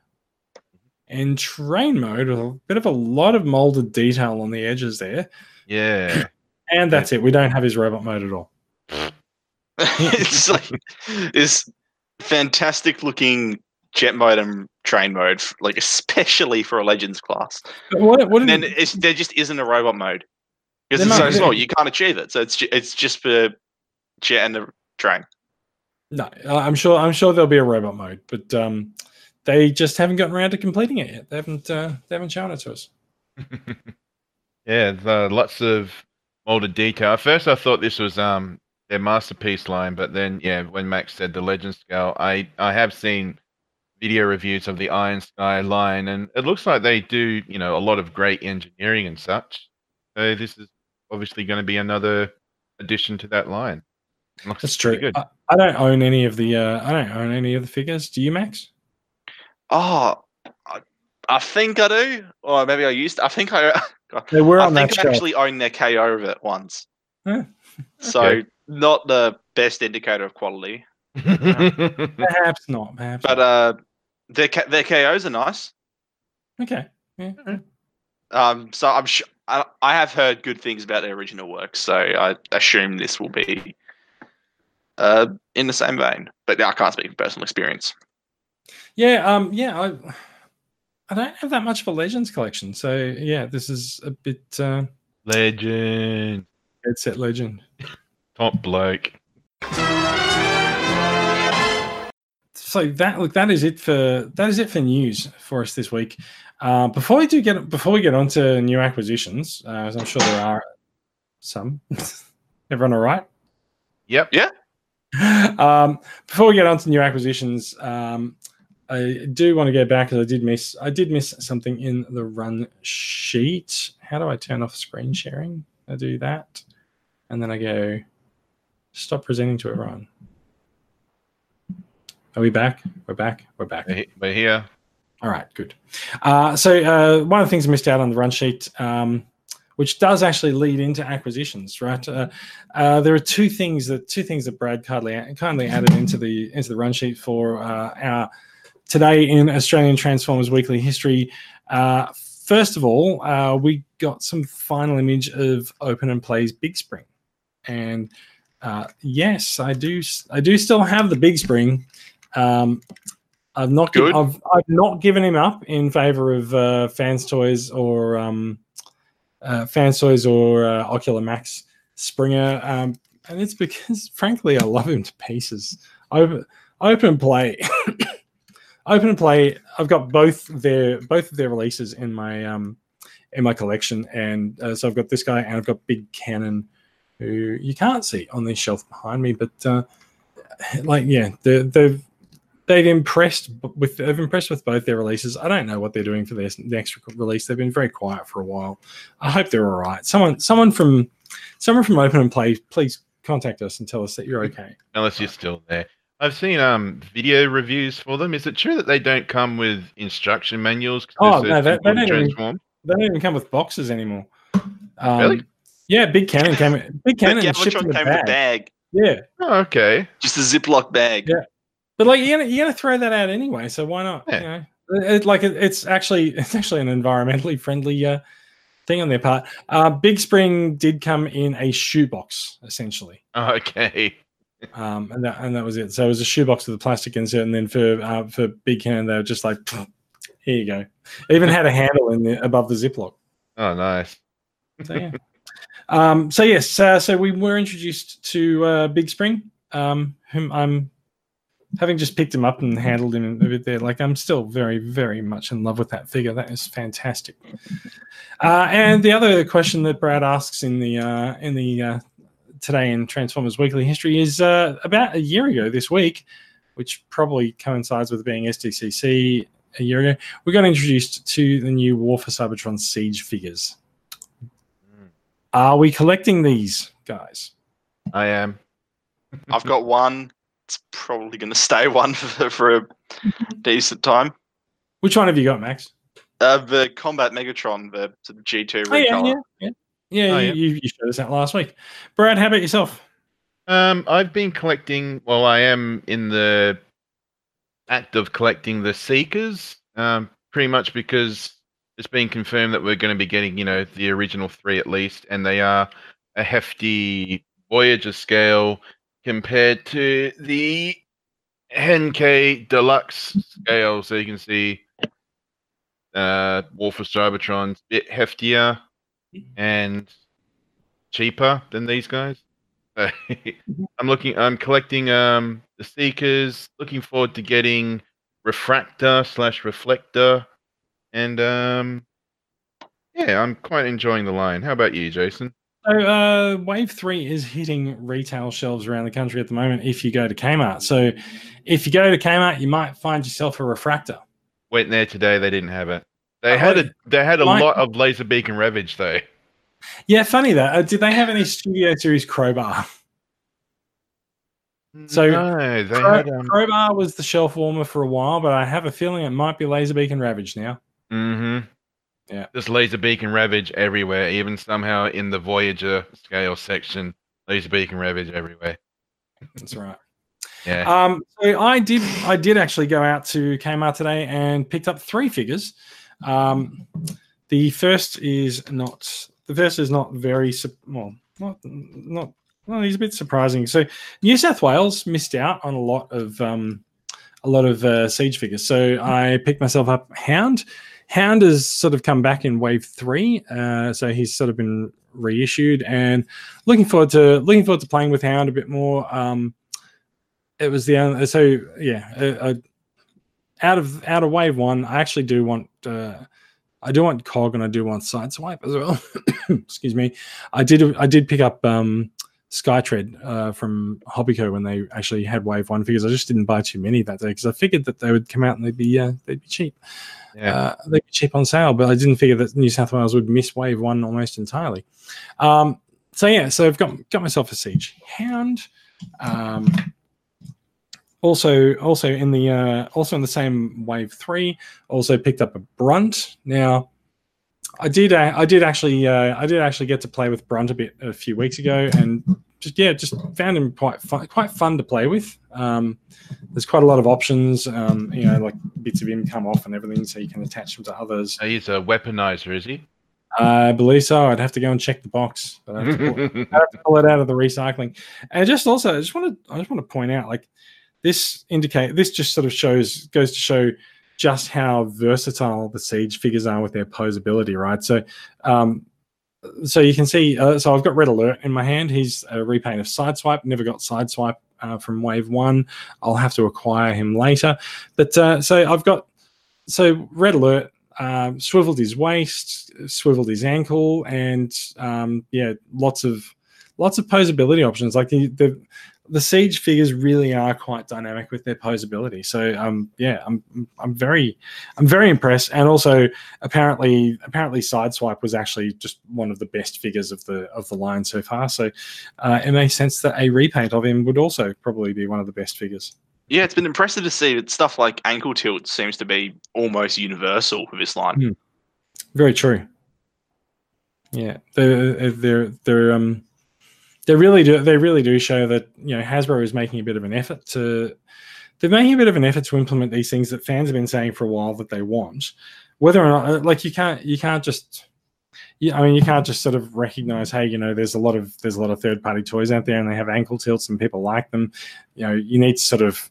and train mode with a bit of a lot of molded detail on the edges there. Yeah, and that's it. We don't have his robot mode at all. It's like this fantastic looking jet mode and train mode, like especially for a Legends class. But what? What? And then it's, there just isn't a robot mode because it's so small. You can't achieve it. So it's it's just for jet and the train. No, I'm sure. I'm sure there'll be a robot mode, but um, they just haven't gotten around to completing it yet. They haven't. Uh, they haven't shown it to us. Yeah, the, lots of molded detail. At first, I thought this was um their masterpiece line, but then yeah, when Max said the Legend scale, I I have seen video reviews of the Iron Sky line, and it looks like they do you know a lot of great engineering and such. So this is obviously going to be another addition to that line. Looks That's true. Good. I, I don't own any of the. Uh, I don't own any of the figures. Do you, Max? Oh, I, I think I do, or maybe I used. To. I think I. They were on I think that I actually own their K O of it once. Huh? Okay. So not the best indicator of quality. Perhaps not. Perhaps. But uh, their their K Os are nice. Okay. Yeah. Um. So I'm sure. I, I have heard good things about their original work, so I assume this will be uh, in the same vein. But I can't speak from personal experience. Yeah, um, yeah, I, I don't have that much of a Legends collection, so yeah, this is a bit uh, Legend. Dead set Legend. Top bloke. So that look, that is it for that is it for news for us this week. Uh, before we do get before we get on to new acquisitions, uh, as I'm sure there are some. Everyone all right? Yep. Yeah. Um, before we get on to new acquisitions, um, I do want to go back because I did miss I did miss something in the run sheet. How do I turn off screen sharing? I do that, and then I go stop presenting to everyone. Are we back? We're back. We're back. We're here. All right, good. Uh, so uh, one of the things I missed out on the run sheet, um, which does actually lead into acquisitions, right? Uh, uh, there are two things that two things that Brad kindly kindly added into the into the run sheet for uh, our today in Australian Transformers Weekly history. Uh, first of all, uh, we got some final image of Open and Play's Big Spring, and uh, yes, I do I do still have the Big Spring. Um, I've not Good. Give, I've, I've not given him up in favor of uh, Fans Toys or um, uh, Fans Toys or uh, Ocular Max Springer, um, and it's because frankly I love him to pieces. Open, open play, open play. I've got both their both of their releases in my um, in my collection, and uh, so I've got this guy and I've got Big Cannon, who you can't see on this shelf behind me, but uh, like yeah, they're, they've. They've impressed with they've impressed with both their releases. I don't know what they're doing for their next release. They've been very quiet for a while. I hope they're all right. Someone someone from someone from Open and Play, please contact us and tell us that you're okay. Unless you're still there. I've seen um video reviews for them. Is it true that they don't come with instruction manuals? Oh no, they, they don't. Even, they don't even come with boxes anymore. Um, really? Yeah, Big Cannon came. Big Cannon yeah, shipped in a came bag. A bag. Yeah. Oh, okay. Just a Ziploc bag. Yeah. But like you're gonna, you're gonna throw that out anyway, so why not? Yeah. You know, it, like it, it's actually it's actually an environmentally friendly uh, thing on their part. Uh, Big Spring did come in a shoebox essentially. Okay. Um, and that and that was it. So it was a shoebox with a plastic insert, and then for uh, for Big Cannon, they were just like, here you go. It even had a handle in the, above the Ziploc. Oh, nice. So yeah. um, so yes, uh, so we were introduced to uh, Big Spring, um, whom I'm. Having just picked him up and handled him a bit there, like I'm still very, very much in love with that figure. That is fantastic. Uh, and the other question that Brad asks in the uh, in the uh, today in Transformers Weekly history is uh, about a year ago this week, which probably coincides with being S D C C a year ago. We got introduced to the new War for Cybertron Siege figures. Are we collecting these guys? I am. I've got one. It's probably going to stay one for, for a decent time. Which one have you got, Max? Uh, the Combat Megatron, the, the G two recolor. Oh, yeah, yeah, yeah. yeah, oh, you, yeah. You, you showed us that last week. Brad, how about yourself? Um, I've been collecting, well, I am in the act of collecting the Seekers, um, pretty much because it's been confirmed that we're going to be getting, you know, the original three at least, and they are a hefty Voyager scale compared to the N K Deluxe scale. So you can see uh, War for Cybertron's a bit heftier and cheaper than these guys. So I'm looking, I'm collecting um, the Seekers, looking forward to getting Refractor slash Reflector. And um, yeah, I'm quite enjoying the line. How about you, Jason? So uh, Wave three is hitting retail shelves around the country at the moment if you go to Kmart. So if you go to Kmart, you might find yourself a Refractor. Went there today, they didn't have it. They I had a they had a like, lot of Laserbeak and Ravage though. Yeah, funny that. Uh, did they have any Studio Series Crowbar? So no, they Crow, had, um... Crowbar was the shelf warmer for a while, but I have a feeling it might be Laserbeak and Ravage now. Mm-hmm. Yeah, there's Laserbeak and Ravage everywhere, even somehow in the Voyager scale section. Laserbeak and Ravage everywhere. That's right. Yeah. Um, so I did, I did actually go out to Kmart today and picked up three figures. Um, the first is not the first is not very well, not not well, he's a bit surprising. So New South Wales missed out on a lot of um, a lot of uh, Siege figures. So I picked myself up Hound. Hound has sort of come back in Wave three, uh, so he's sort of been reissued, and looking forward to looking forward to playing with Hound a bit more. Um, it was the only, so yeah, uh, out of out of Wave one, I actually do want uh, I do want Cog and I do want Sideswipe as well. Excuse me, I did I did pick up um, Skytread uh, from Hobbyco when they actually had Wave one figures. I just didn't buy too many that day because I figured that they would come out and they'd be uh, they'd be cheap. Yeah. Uh, they'd be cheap on sale, but I didn't figure that New South Wales would miss Wave one almost entirely. Um, so yeah, so I've got got myself a Siege Hound. Um, Also, also in the uh, also in the same wave three, also picked up a Brunt. Now, I did I did actually uh, I did actually get to play with Brunt a bit a few weeks ago, and just yeah, just found him quite fun, quite fun to play with. Um, there's quite a lot of options, um, you know, like bits of him come off and everything, so you can attach them to others. He's a weaponizer, is he? I believe so. I'd have to go and check the box. But I have to pull, I have to pull it out of the recycling. And just also, I just want to I just want to point out, like, this indicate this just sort of shows goes to show just how versatile the Siege figures are with their posability, right? So, um, so you can see. Uh, so I've got Red Alert in my hand. He's a repaint of Sideswipe. Never got Sideswipe uh, from Wave One. I'll have to acquire him later. But uh, so I've got so Red Alert. Uh, swiveled his waist, swiveled his ankle, and um, yeah, lots of lots of posability options. Like the, the the Siege figures really are quite dynamic with their posability. So um, yeah, I'm I'm very I'm very impressed. And also, apparently apparently Sideswipe was actually just one of the best figures of the of the line so far. So uh, it makes sense that a repaint of him would also probably be one of the best figures. Yeah, it's been impressive to see that stuff like ankle tilt seems to be almost universal for this line. Mm. Very true. Yeah, they're they're they're um they really do they really do show that, you know, Hasbro is making a bit of an effort to they're making a bit of an effort to implement these things that fans have been saying for a while that they want. Whether or not, like, you can't you can't just Yeah, I mean, you can't just sort of recognize, hey, you know, there's a lot of there's a lot of third-party toys out there, and they have ankle tilts, and people like them. You know, you need to sort of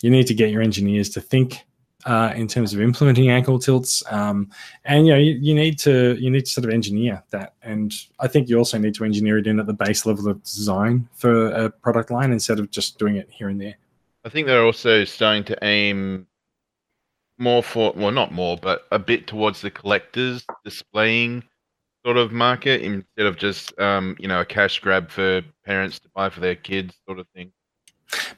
you need to get your engineers to think uh, in terms of implementing ankle tilts, um, and you know, you, you need to you need to sort of engineer that. And I think you also need to engineer it in at the base level of design for a product line instead of just doing it here and there. I think they're also starting to aim more for well, not more, but a bit towards the collectors displaying sort of market instead of just um, you know, a cash grab for parents to buy for their kids sort of thing.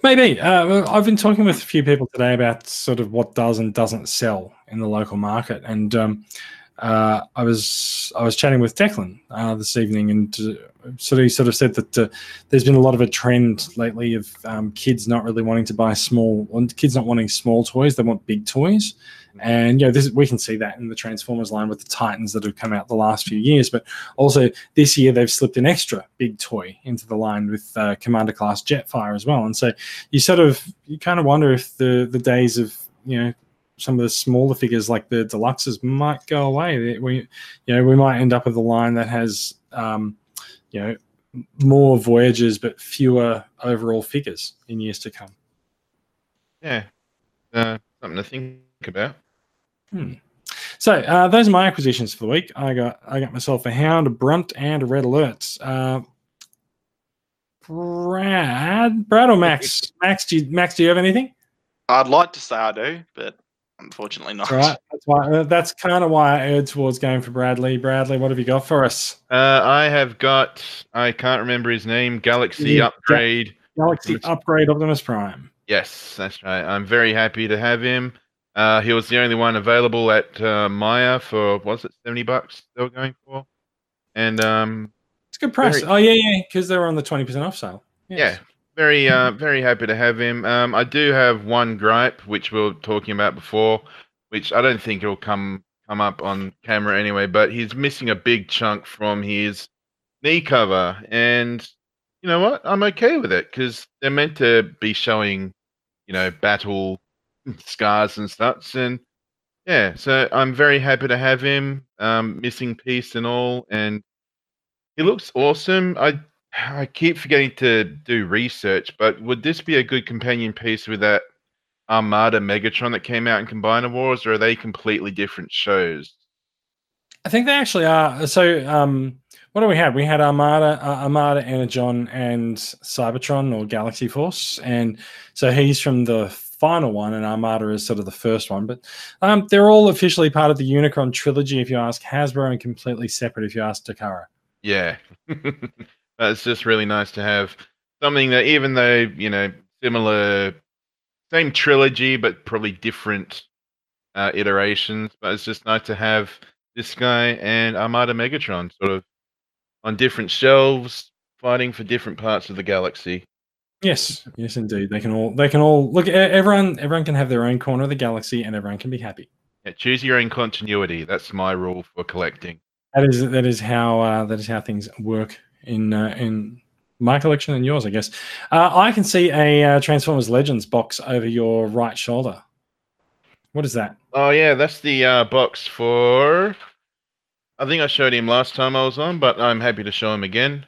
Maybe uh, I've been talking with a few people today about sort of what does and doesn't sell in the local market, and um, uh, I was I was chatting with Declan uh, this evening, and uh, sort of he sort of said that uh, there's been a lot of a trend lately of um, kids not really wanting to buy small kids not wanting small toys; they want big toys. And, you know, this, we can see that in the Transformers line with the Titans that have come out the last few years. But also this year they've slipped an extra big toy into the line with uh, Commander-class Jetfire as well. And so you sort of you kind of wonder if the, the days of, you know, some of the smaller figures like the Deluxes might go away. We, you know, we might end up with a line that has, um, you know, more Voyagers but fewer overall figures in years to come. Yeah, uh, something to think about. Hmm. So uh, those are my acquisitions for the week. I got I got myself a Hound, a Brunt, and a Red Alert. Uh, Brad, Brad or Max? Max, do you, Max, do you have anything? I'd like to say I do, but unfortunately not. All right, that's why. That's kind of why I erred towards going for Bradley. Bradley, what have you got for us? Uh, I have got. I can't remember his name. Galaxy yeah. Upgrade. Galaxy Optimus. Upgrade Optimus Prime. Yes, that's right. I'm very happy to have him. Uh, he was the only one available at uh, Maya for, was it seventy bucks they were going for? And um, it's a good price. Very, oh, yeah, yeah, because they were on the twenty percent off sale. Yes. Yeah, very uh, very happy to have him. Um, I do have one gripe, which we were talking about before, which I don't think it'll come, come up on camera anyway, but he's missing a big chunk from his knee cover. And you know what? I'm okay with it because they're meant to be showing, you know, battle scars and such, and yeah, so I'm very happy to have him, um missing piece and all, and he looks awesome. I i keep forgetting to do research, but would this be a good companion piece with that Armada Megatron that came out in Combiner Wars, or are they completely different shows? I think they actually are. So um what do we have? We had Armada, uh, Armada, Energon, and Cybertron or Galaxy Force, and so he's from the final one, and Armada is sort of the first one. But um, they're all officially part of the Unicron trilogy, if you ask Hasbro, and completely separate if you ask Takara. Yeah, it's just really nice to have something that, even though, you know, similar, same trilogy, but probably different uh, iterations. But it's just nice to have this guy and Armada Megatron sort of on different shelves, fighting for different parts of the galaxy. Yes, yes, indeed. They can all. They can all look. Everyone, everyone can have their own corner of the galaxy, and everyone can be happy. Yeah, choose your own continuity. That's my rule for collecting. That is that is how uh, that is how things work in uh, in my collection and yours, I guess. Uh, I can see a uh, Transformers Legends box over your right shoulder. What is that? Oh yeah, that's the uh, box for. I think I showed him last time I was on, but I'm happy to show him again.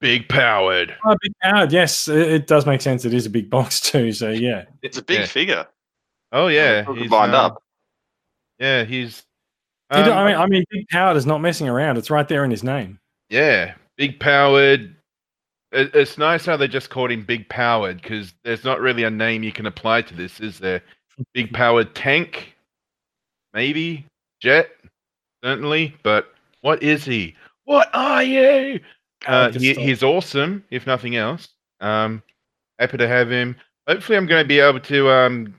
Big Powered. Oh, Big Powered, yes. It, it does make sense. It is a big box too, so yeah. It's a big yeah. figure. Oh, yeah. Oh, he's lined um, up. Yeah, he's... Um, he I, mean, I mean, Big Powered is not messing around. It's right there in his name. Yeah, Big Powered. It, it's nice how they just called him Big Powered, because there's not really a name you can apply to this, is there? Big Powered Tank? Maybe? Jet? Certainly, but what is he? What are you? Uh, he, he's awesome, if nothing else. Um, happy to have him. Hopefully, I'm going to be able to um,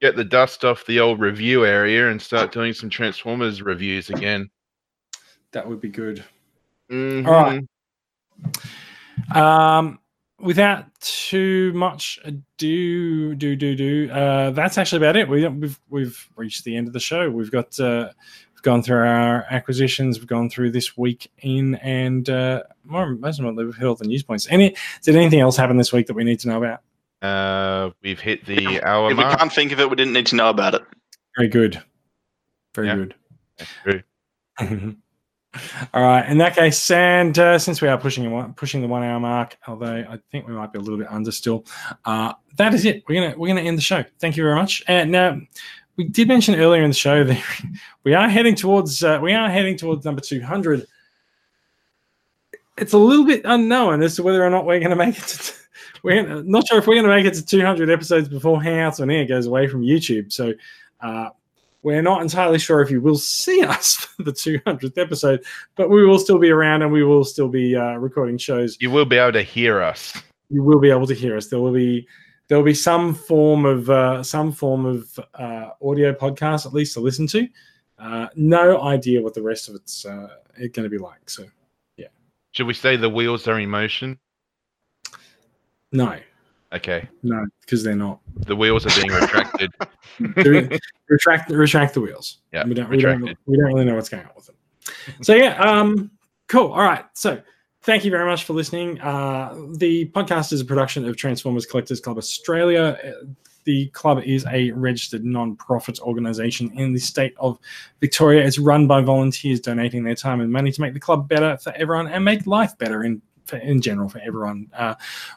get the dust off the old review area and start doing some Transformers reviews again. That would be good. Mm-hmm. All right. Um, without too much ado, do do do. Uh, that's actually about it. We, we've we've reached the end of the show. We've got. Uh, gone through our acquisitions, we've gone through this week in, and uh, more most importantly, we've hit all the news points. Any did anything else happen this week that we need to know about? Uh, we've hit the hour if mark. We can't think of it, we didn't need to know about it. Very good. Very yeah. good. That's true. All right. In that case, and uh, since we are pushing pushing the one hour mark, although I think we might be a little bit under still, uh, that is it. We're gonna we're gonna end the show. Thank you very much. And now. Uh, We did mention earlier in the show that we are heading towards uh, we are heading towards number two hundred. It's a little bit unknown as to whether or not we're going to make it. To, we're not sure if we're going to make it to two hundred episodes before Hangouts on Air goes away from YouTube. So uh, we're not entirely sure if you will see us for the two hundredth episode, but we will still be around and we will still be uh, recording shows. You will be able to hear us. You will be able to hear us. There will be. There'll be some form of uh, some form of uh, audio podcast, at least to listen to. Uh, no idea what the rest of it's uh, it going to be like. So, yeah. Should we say the wheels are in motion? No. Okay. No, because they're not. The wheels are being retracted. we, retract, retract the wheels. Yeah. We don't. We don't, we don't really know what's going on with them. So yeah. Um. Cool. All right. So. Thank you very much for listening. Uh, the podcast is a production of Transformers Collectors Club Australia. The club is a registered non-profit organisation in the state of Victoria. It's run by volunteers donating their time and money to make the club better for everyone and make life better in for, in general for everyone. Uh,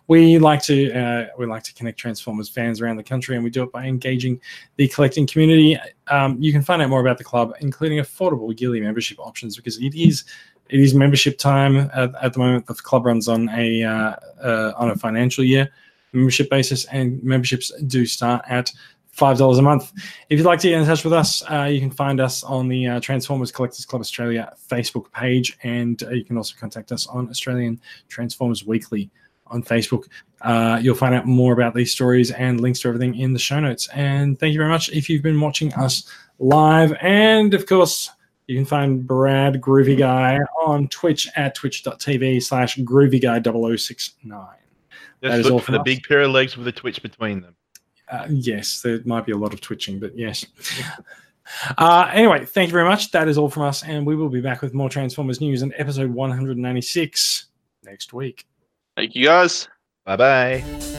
we like to uh, we like to connect Transformers fans around the country, and we do it by engaging the collecting community. Um, you can find out more about the club, including affordable yearly membership options, because it is. It is membership time at, at the moment. The club runs on a uh, uh, on a financial year membership basis, and memberships do start at five dollars a month. If you'd like to get in touch with us, uh, you can find us on the uh, Transformers Collectors Club Australia Facebook page, and uh, you can also contact us on Australian Transformers Weekly on Facebook. Uh, you'll find out more about these stories and links to everything in the show notes. And thank you very much if you've been watching us live. And, of course... You can find Brad Groovy Guy on Twitch at twitch.tv slash groovyguy0069. That is all for the big pair of legs with a twitch between them. Uh, yes, there might be a lot of twitching, but yes. uh, anyway, thank you very much. That is all from us, and we will be back with more Transformers news in episode one ninety-six next week. Thank you, guys. Bye-bye.